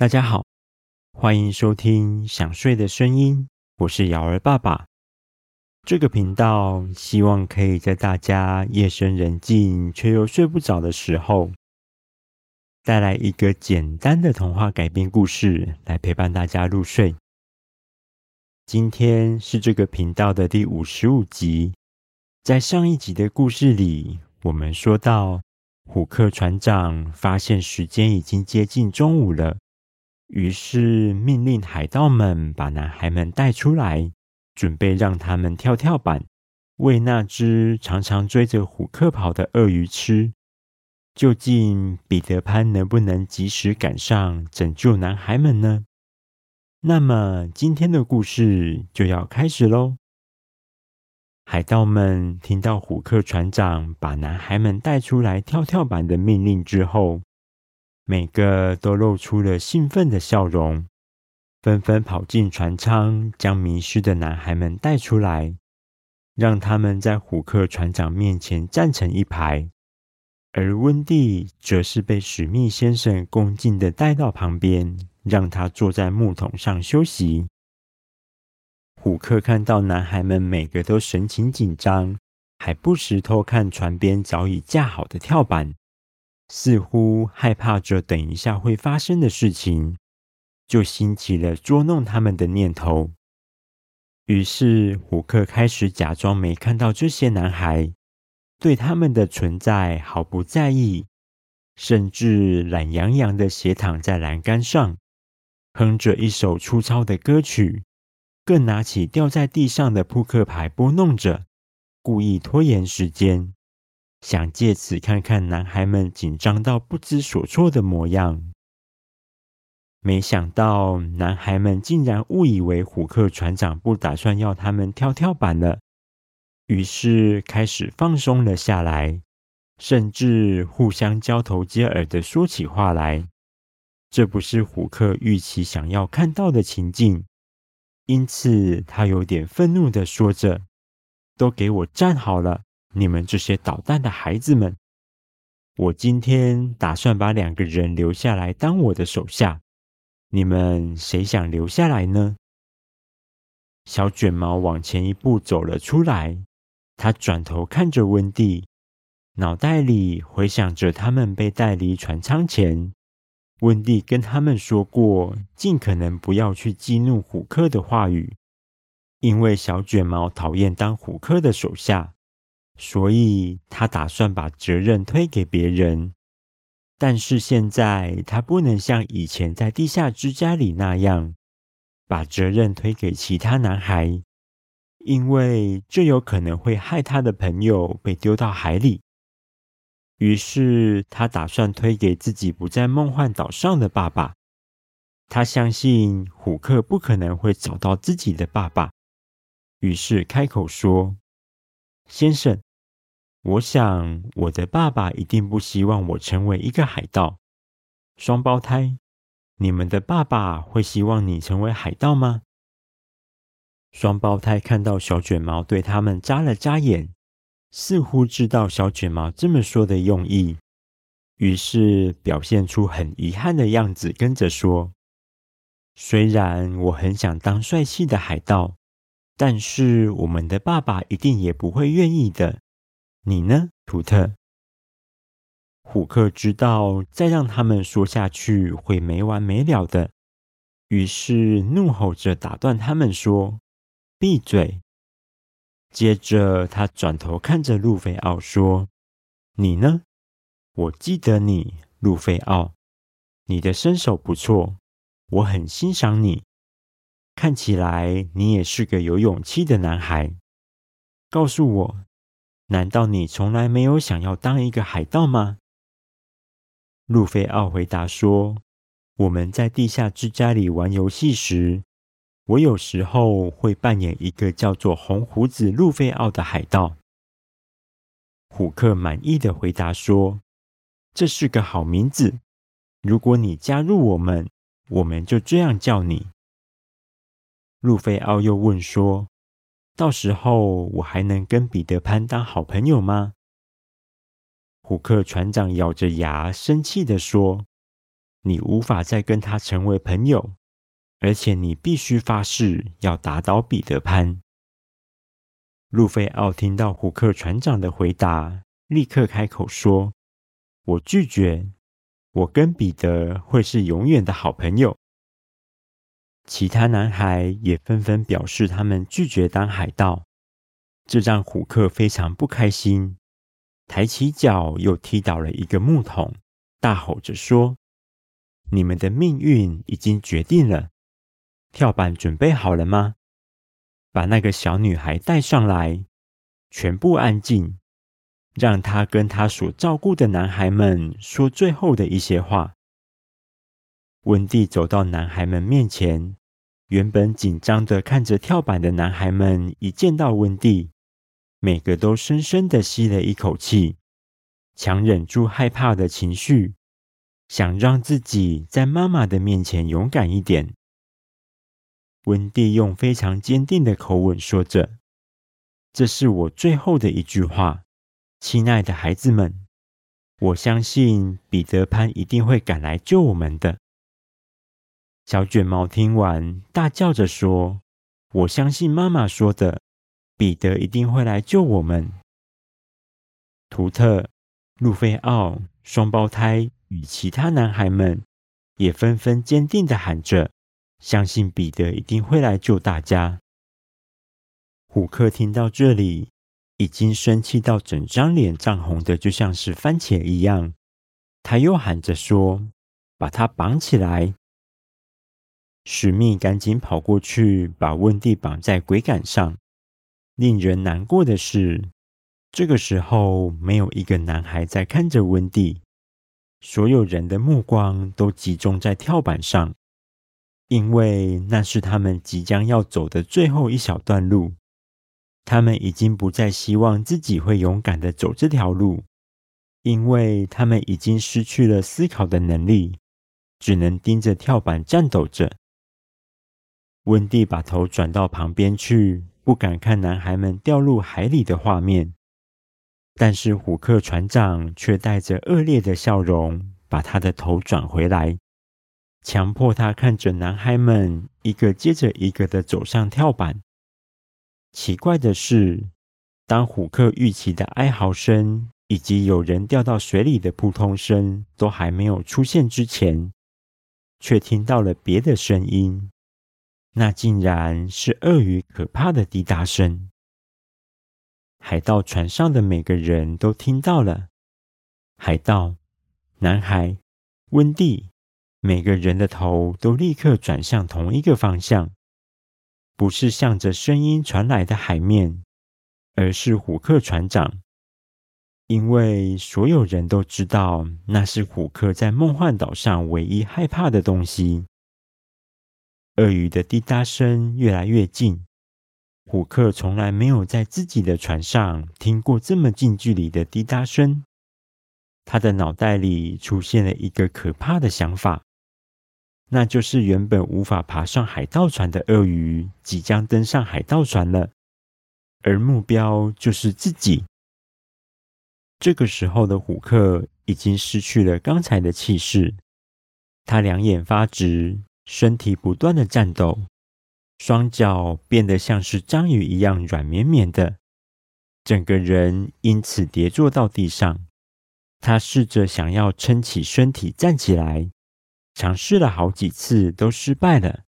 大家好，欢迎收听想睡的声音，我是瑶儿爸爸。这个频道希望可以在大家夜深人静却又睡不着的时候，带来一个简单的童话改编故事来陪伴大家入睡。今天是这个频道的第55集。在上一集的故事里，我们说到虎克船长发现时间已经接近中午了，于是命令海盗们把男孩们带出来，准备让他们跳跳板，喂那只常常追着虎克跑的鳄鱼吃。究竟彼得潘能不能及时赶上拯救男孩们呢？那么今天的故事就要开始咯。海盗们听到虎克船长把男孩们带出来跳跳板的命令之后，每个都露出了兴奋的笑容，纷纷跑进船舱，将迷失的男孩们带出来，让他们在虎克船长面前站成一排。而温蒂则是被史密先生恭敬地带到旁边，让他坐在木桶上休息。虎克看到男孩们每个都神情紧张，还不时偷看船边早已架好的跳板，似乎害怕着等一下会发生的事情，就兴起了捉弄他们的念头。于是虎克开始假装没看到这些男孩，对他们的存在毫不在意，甚至懒洋洋地斜躺在栏杆上，哼着一首粗糙的歌曲，更拿起掉在地上的扑克牌拨弄着，故意拖延时间，想借此看看男孩们紧张到不知所措的模样。没想到男孩们竟然误以为虎克船长不打算要他们跳跳板了，于是开始放松了下来，甚至互相交头接耳地说起话来。这不是虎克预期想要看到的情境，因此他有点愤怒地说着：都给我站好了，你们这些捣蛋的孩子们，我今天打算把2个人留下来当我的手下，你们谁想留下来呢？小卷毛往前一步走了出来，他转头看着温蒂，脑袋里回想着他们被带离船舱前，温蒂跟他们说过尽可能不要去激怒虎克的话语，因为小卷毛讨厌当虎克的手下，所以他打算把责任推给别人。但是现在他不能像以前在地下之家里那样把责任推给其他男孩，因为这有可能会害他的朋友被丢到海里。于是他打算推给自己不在梦幻岛上的爸爸，他相信虎克不可能会找到自己的爸爸，于是开口说：先生，我想我的爸爸一定不希望我成为一个海盗。双胞胎，你们的爸爸会希望你成为海盗吗？双胞胎看到小卷毛对他们眨了眨眼，似乎知道小卷毛这么说的用意，于是表现出很遗憾的样子，跟着说：虽然我很想当帅气的海盗，但是我们的爸爸一定也不会愿意的。你呢，图特？虎克知道再让他们说下去会没完没了的，于是怒吼着打断他们说：闭嘴！接着他转头看着路飞奥说：你呢？我记得你，路飞奥，你的身手不错，我很欣赏你，看起来你也是个有勇气的男孩。告诉我，难道你从来没有想要当一个海盗吗？路飞奥回答说：我们在地下之家里玩游戏时，我有时候会扮演一个叫做红胡子路飞奥的海盗。虎克满意的回答说：这是个好名字，如果你加入我们，我们就这样叫你。路飞奥又问说：到时候我还能跟彼得潘当好朋友吗？虎克船长咬着牙生气的说：你无法再跟他成为朋友，而且你必须发誓要打倒彼得潘。路费奥听到胡克船长的回答，立刻开口说：我拒绝，我跟彼得会是永远的好朋友。其他男孩也纷纷表示他们拒绝当海盗，这让胡克非常不开心，抬起脚又踢倒了一个木桶，大吼着说：你们的命运已经决定了，跳板准备好了吗？把那个小女孩带上来，全部安静，让她跟她所照顾的男孩们说最后的一些话。温蒂走到男孩们面前，原本紧张的看着跳板的男孩们一见到温蒂，每个都深深的吸了一口气，强忍住害怕的情绪，想让自己在妈妈的面前勇敢一点。温蒂用非常坚定的口吻说着：这是我最后的一句话，亲爱的孩子们，我相信彼得潘一定会赶来救我们的。小卷毛听完大叫着说：我相信妈妈说的，彼得一定会来救我们。图特、路费奥、双胞胎与其他男孩们也纷纷坚定地喊着：相信彼得一定会来救大家。虎克听到这里，已经生气到整张脸涨红的就像是番茄一样，他又喊着说：把他绑起来。史密赶紧跑过去把温蒂绑在桅杆上。令人难过的是，这个时候没有一个男孩在看着温蒂，所有人的目光都集中在跳板上，因为那是他们即将要走的最后一小段路，他们已经不再希望自己会勇敢地走这条路，因为他们已经失去了思考的能力，只能盯着跳板战斗着。温蒂把头转到旁边去，不敢看男孩们掉入海里的画面，但是虎克船长却带着恶劣的笑容，把他的头转回来，强迫他看着男孩们一个接着一个的走上跳板。奇怪的是，当虎克预期的哀嚎声以及有人掉到水里的扑通声都还没有出现之前，却听到了别的声音，那竟然是鳄鱼可怕的滴答声。海盗船上的每个人都听到了，海盗、男孩、温蒂，每个人的头都立刻转向同一个方向，不是向着声音传来的海面，而是虎克船长，因为所有人都知道那是虎克在梦幻岛上唯一害怕的东西。鳄鱼的滴答声越来越近，虎克从来没有在自己的船上听过这么近距离的滴答声，他的脑袋里出现了一个可怕的想法，那就是原本无法爬上海盗船的鳄鱼即将登上海盗船了，而目标就是自己。这个时候的虎克已经失去了刚才的气势，他两眼发直，身体不断的战斗，双脚变得像是章鱼一样软绵绵的，整个人因此跌坐到地上。他试着想要撑起身体站起来，尝试了好几次都失败了。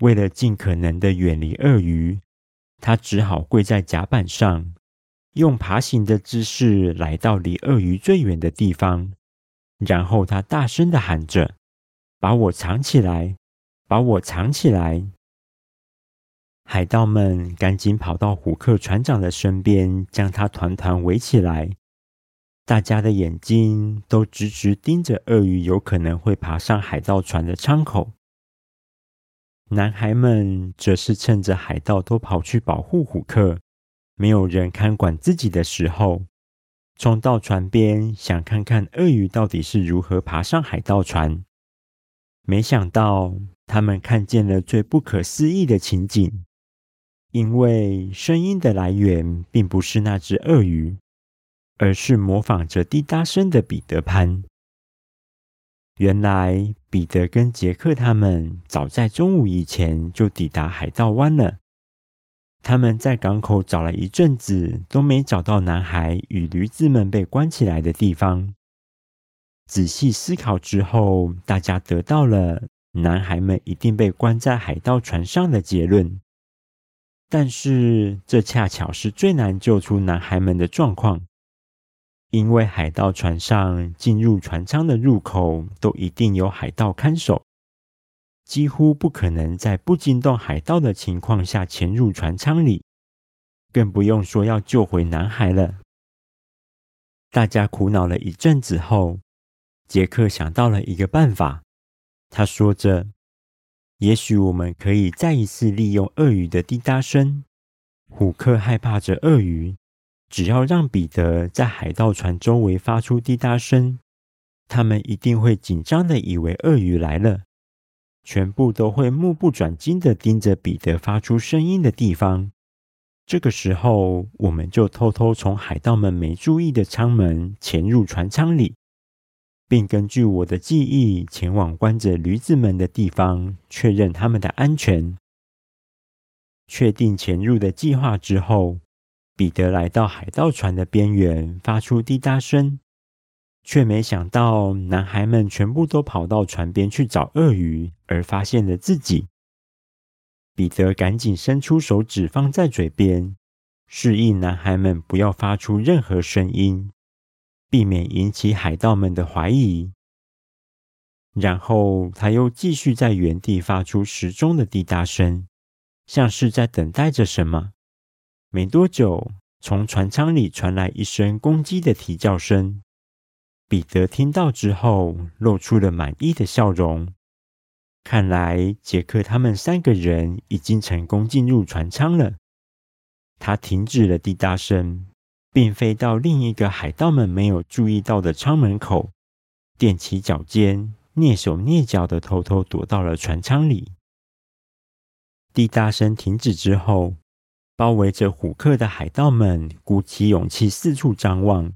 为了尽可能的远离鳄鱼，他只好跪在甲板上，用爬行的姿势来到离鳄鱼最远的地方，然后他大声的喊着：把我藏起来，把我藏起来。海盗们赶紧跑到虎克船长的身边，将他团团围起来，大家的眼睛都直直盯着鳄鱼有可能会爬上海盗船的舱口。男孩们则是趁着海盗都跑去保护虎克，没有人看管自己的时候，冲到船边想看看鳄鱼到底是如何爬上海盗船。没想到他们看见了最不可思议的情景，因为声音的来源并不是那只鳄鱼，而是模仿着滴答声的彼得潘。原来彼得跟杰克他们早在中午以前就抵达海盗湾了。他们在港口找了一阵子，都没找到男孩与驴子们被关起来的地方。仔细思考之后，大家得到了男孩们一定被关在海盗船上的结论。但是这恰巧是最难救出男孩们的状况。因为海盗船上进入船舱的入口都一定有海盗看守，几乎不可能在不惊动海盗的情况下潜入船舱里，更不用说要救回男孩了。大家苦恼了一阵子后，杰克想到了一个办法，他说着：也许我们可以再一次利用鳄鱼的滴答声。虎克害怕着鳄鱼，只要让彼得在海盗船周围发出滴答声，他们一定会紧张的以为鳄鱼来了，全部都会目不转睛的盯着彼得发出声音的地方。这个时候，我们就偷偷从海盗们没注意的舱门潜入船舱里，并根据我的记忆前往关着驴子们的地方，确认他们的安全。确定潜入的计划之后，彼得来到海盗船的边缘，发出滴答声，却没想到男孩们全部都跑到船边去找鳄鱼，而发现了自己。彼得赶紧伸出手指放在嘴边，示意男孩们不要发出任何声音，避免引起海盗们的怀疑。然后他又继续在原地发出时钟的滴答声，像是在等待着什么。没多久，从船舱里传来一声公鸡的啼叫声。彼得听到之后，露出了满意的笑容。看来杰克他们三个人已经成功进入船舱了。他停止了滴答声，并飞到另一个海盗们没有注意到的舱门口，踮起脚尖，蹑手蹑脚地偷偷躲到了船舱里。滴答声停止之后，包围着虎克的海盗们鼓起勇气四处张望，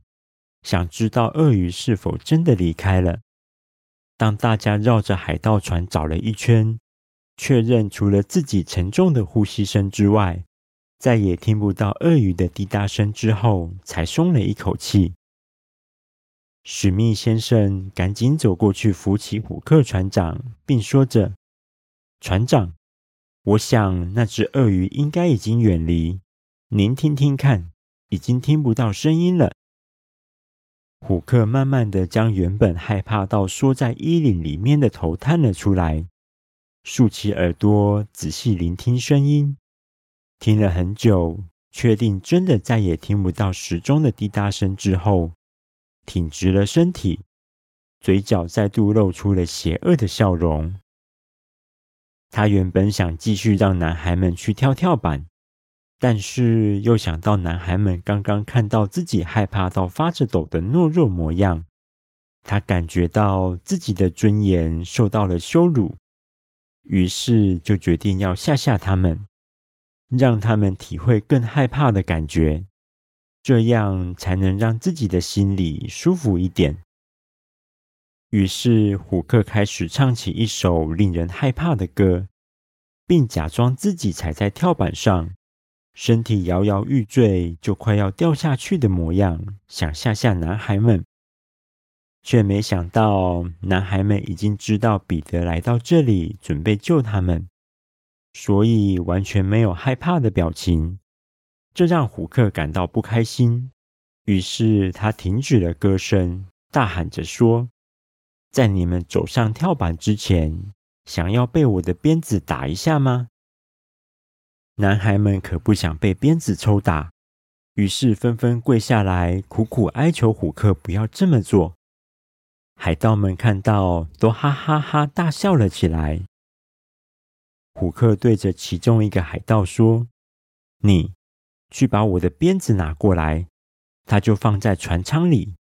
想知道鳄鱼是否真的离开了。当大家绕着海盗船找了一圈，确认除了自己沉重的呼吸声之外，再也听不到鳄鱼的滴答声之后，才松了一口气。史密先生赶紧走过去扶起虎克船长，并说着：船长，我想那只鳄鱼应该已经远离，您听听看，已经听不到声音了。虎克慢慢的将原本害怕到缩在衣领里面的头探了出来，竖起耳朵仔细聆听声音。听了很久，确定真的再也听不到时钟的滴答声之后，挺直了身体，嘴角再度露出了邪恶的笑容。他原本想继续让男孩们去跳跳板，但是又想到男孩们刚刚看到自己害怕到发着抖的懦弱模样，他感觉到自己的尊严受到了羞辱，于是就决定要吓吓他们，让他们体会更害怕的感觉，这样才能让自己的心里舒服一点。于是虎克开始唱起一首令人害怕的歌，并假装自己踩在跳板上，身体摇摇欲坠，就快要掉下去的模样，想吓吓男孩们。却没想到男孩们已经知道彼得来到这里准备救他们，所以完全没有害怕的表情，这让虎克感到不开心。于是他停止了歌声，大喊着说：在你们走上跳板之前，想要被我的鞭子打一下吗？男孩们可不想被鞭子抽打，于是纷纷跪下来，苦苦哀求虎克不要这么做。海盗们看到，都哈哈哈大笑了起来。虎克对着其中一个海盗说：你去把我的鞭子拿过来，它就放在船舱里。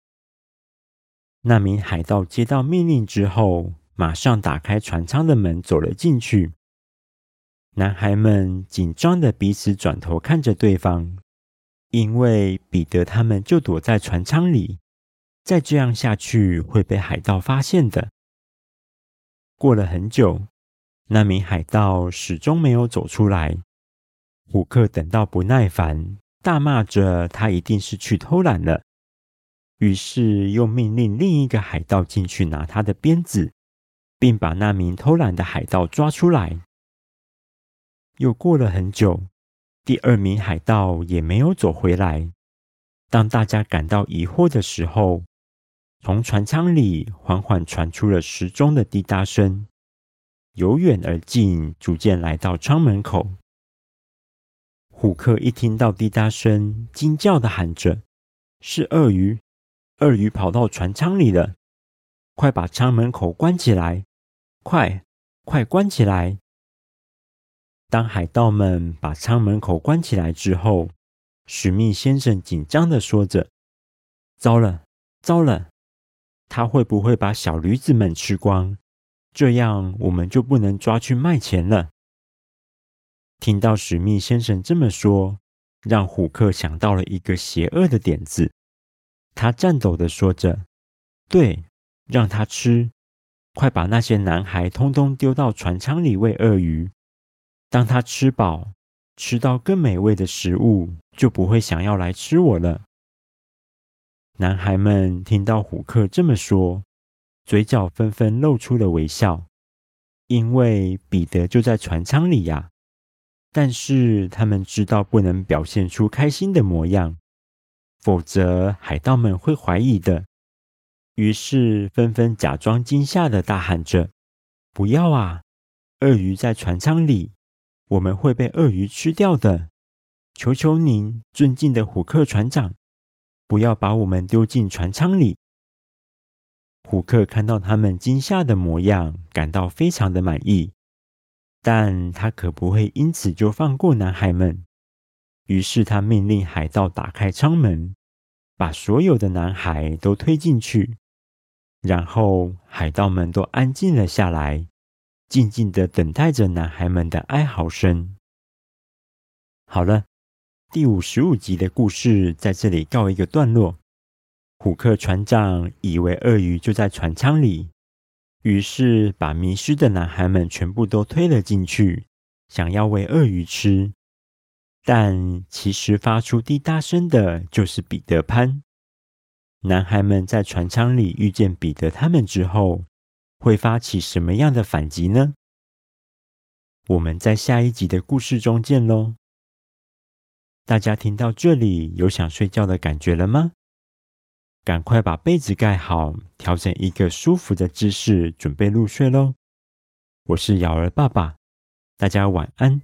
那名海盗接到命令之后，马上打开船舱的门走了进去。男孩们紧张的彼此转头看着对方，因为彼得他们就躲在船舱里，再这样下去会被海盗发现的，过了很久，那名海盗始终没有走出来。虎克等到不耐烦，大骂着他一定是去偷懒了，于是又命令另一个海盗进去拿他的鞭子，并把那名偷懒的海盗抓出来。又过了很久，第二名海盗也没有走回来。当大家感到疑惑的时候，从船舱里缓缓传出了时钟的滴答声，由远而近，逐渐来到舱门口。虎克一听到滴答声，惊叫地喊着：“是鳄鱼！鳄鱼跑到船舱里了！快把舱门口关起来！快，快关起来！”当海盗们把舱门口关起来之后，史密先生紧张地说着：“糟了，糟了！他会不会把小驴子们吃光？这样我们就不能抓去卖钱了。”听到史密先生这么说，让虎克想到了一个邪恶的点子。他颤抖地说着：“对，让他吃！快把那些男孩通通丢到船舱里喂鳄鱼。当他吃饱，吃到更美味的食物，就不会想要来吃我了。”男孩们听到虎克这么说，嘴角纷纷露出了微笑，因为彼得就在船舱里呀。但是他们知道不能表现出开心的模样，否则海盗们会怀疑的。于是纷纷假装惊吓的大喊着：“不要啊！鳄鱼在船舱里，我们会被鳄鱼吃掉的！求求您，尊敬的虎克船长，不要把我们丢进船舱里！”虎克看到他们惊吓的模样，感到非常的满意，但他可不会因此就放过男孩们。于是他命令海盗打开舱门，把所有的男孩都推进去，然后海盗们都安静了下来，静静地等待着男孩们的哀嚎声。好了，第55集的故事在这里告一个段落。虎克船长以为鳄鱼就在船舱里，于是把迷失的男孩们全部都推了进去，想要喂鳄鱼吃。但其实发出滴答声的就是彼得潘。男孩们在船舱里遇见彼得他们之后，会发起什么样的反击呢？我们在下一集的故事中见咯。大家听到这里有想睡觉的感觉了吗？赶快把被子盖好，调整一个舒服的姿势，准备入睡咯。我是瑶儿爸爸，大家晚安。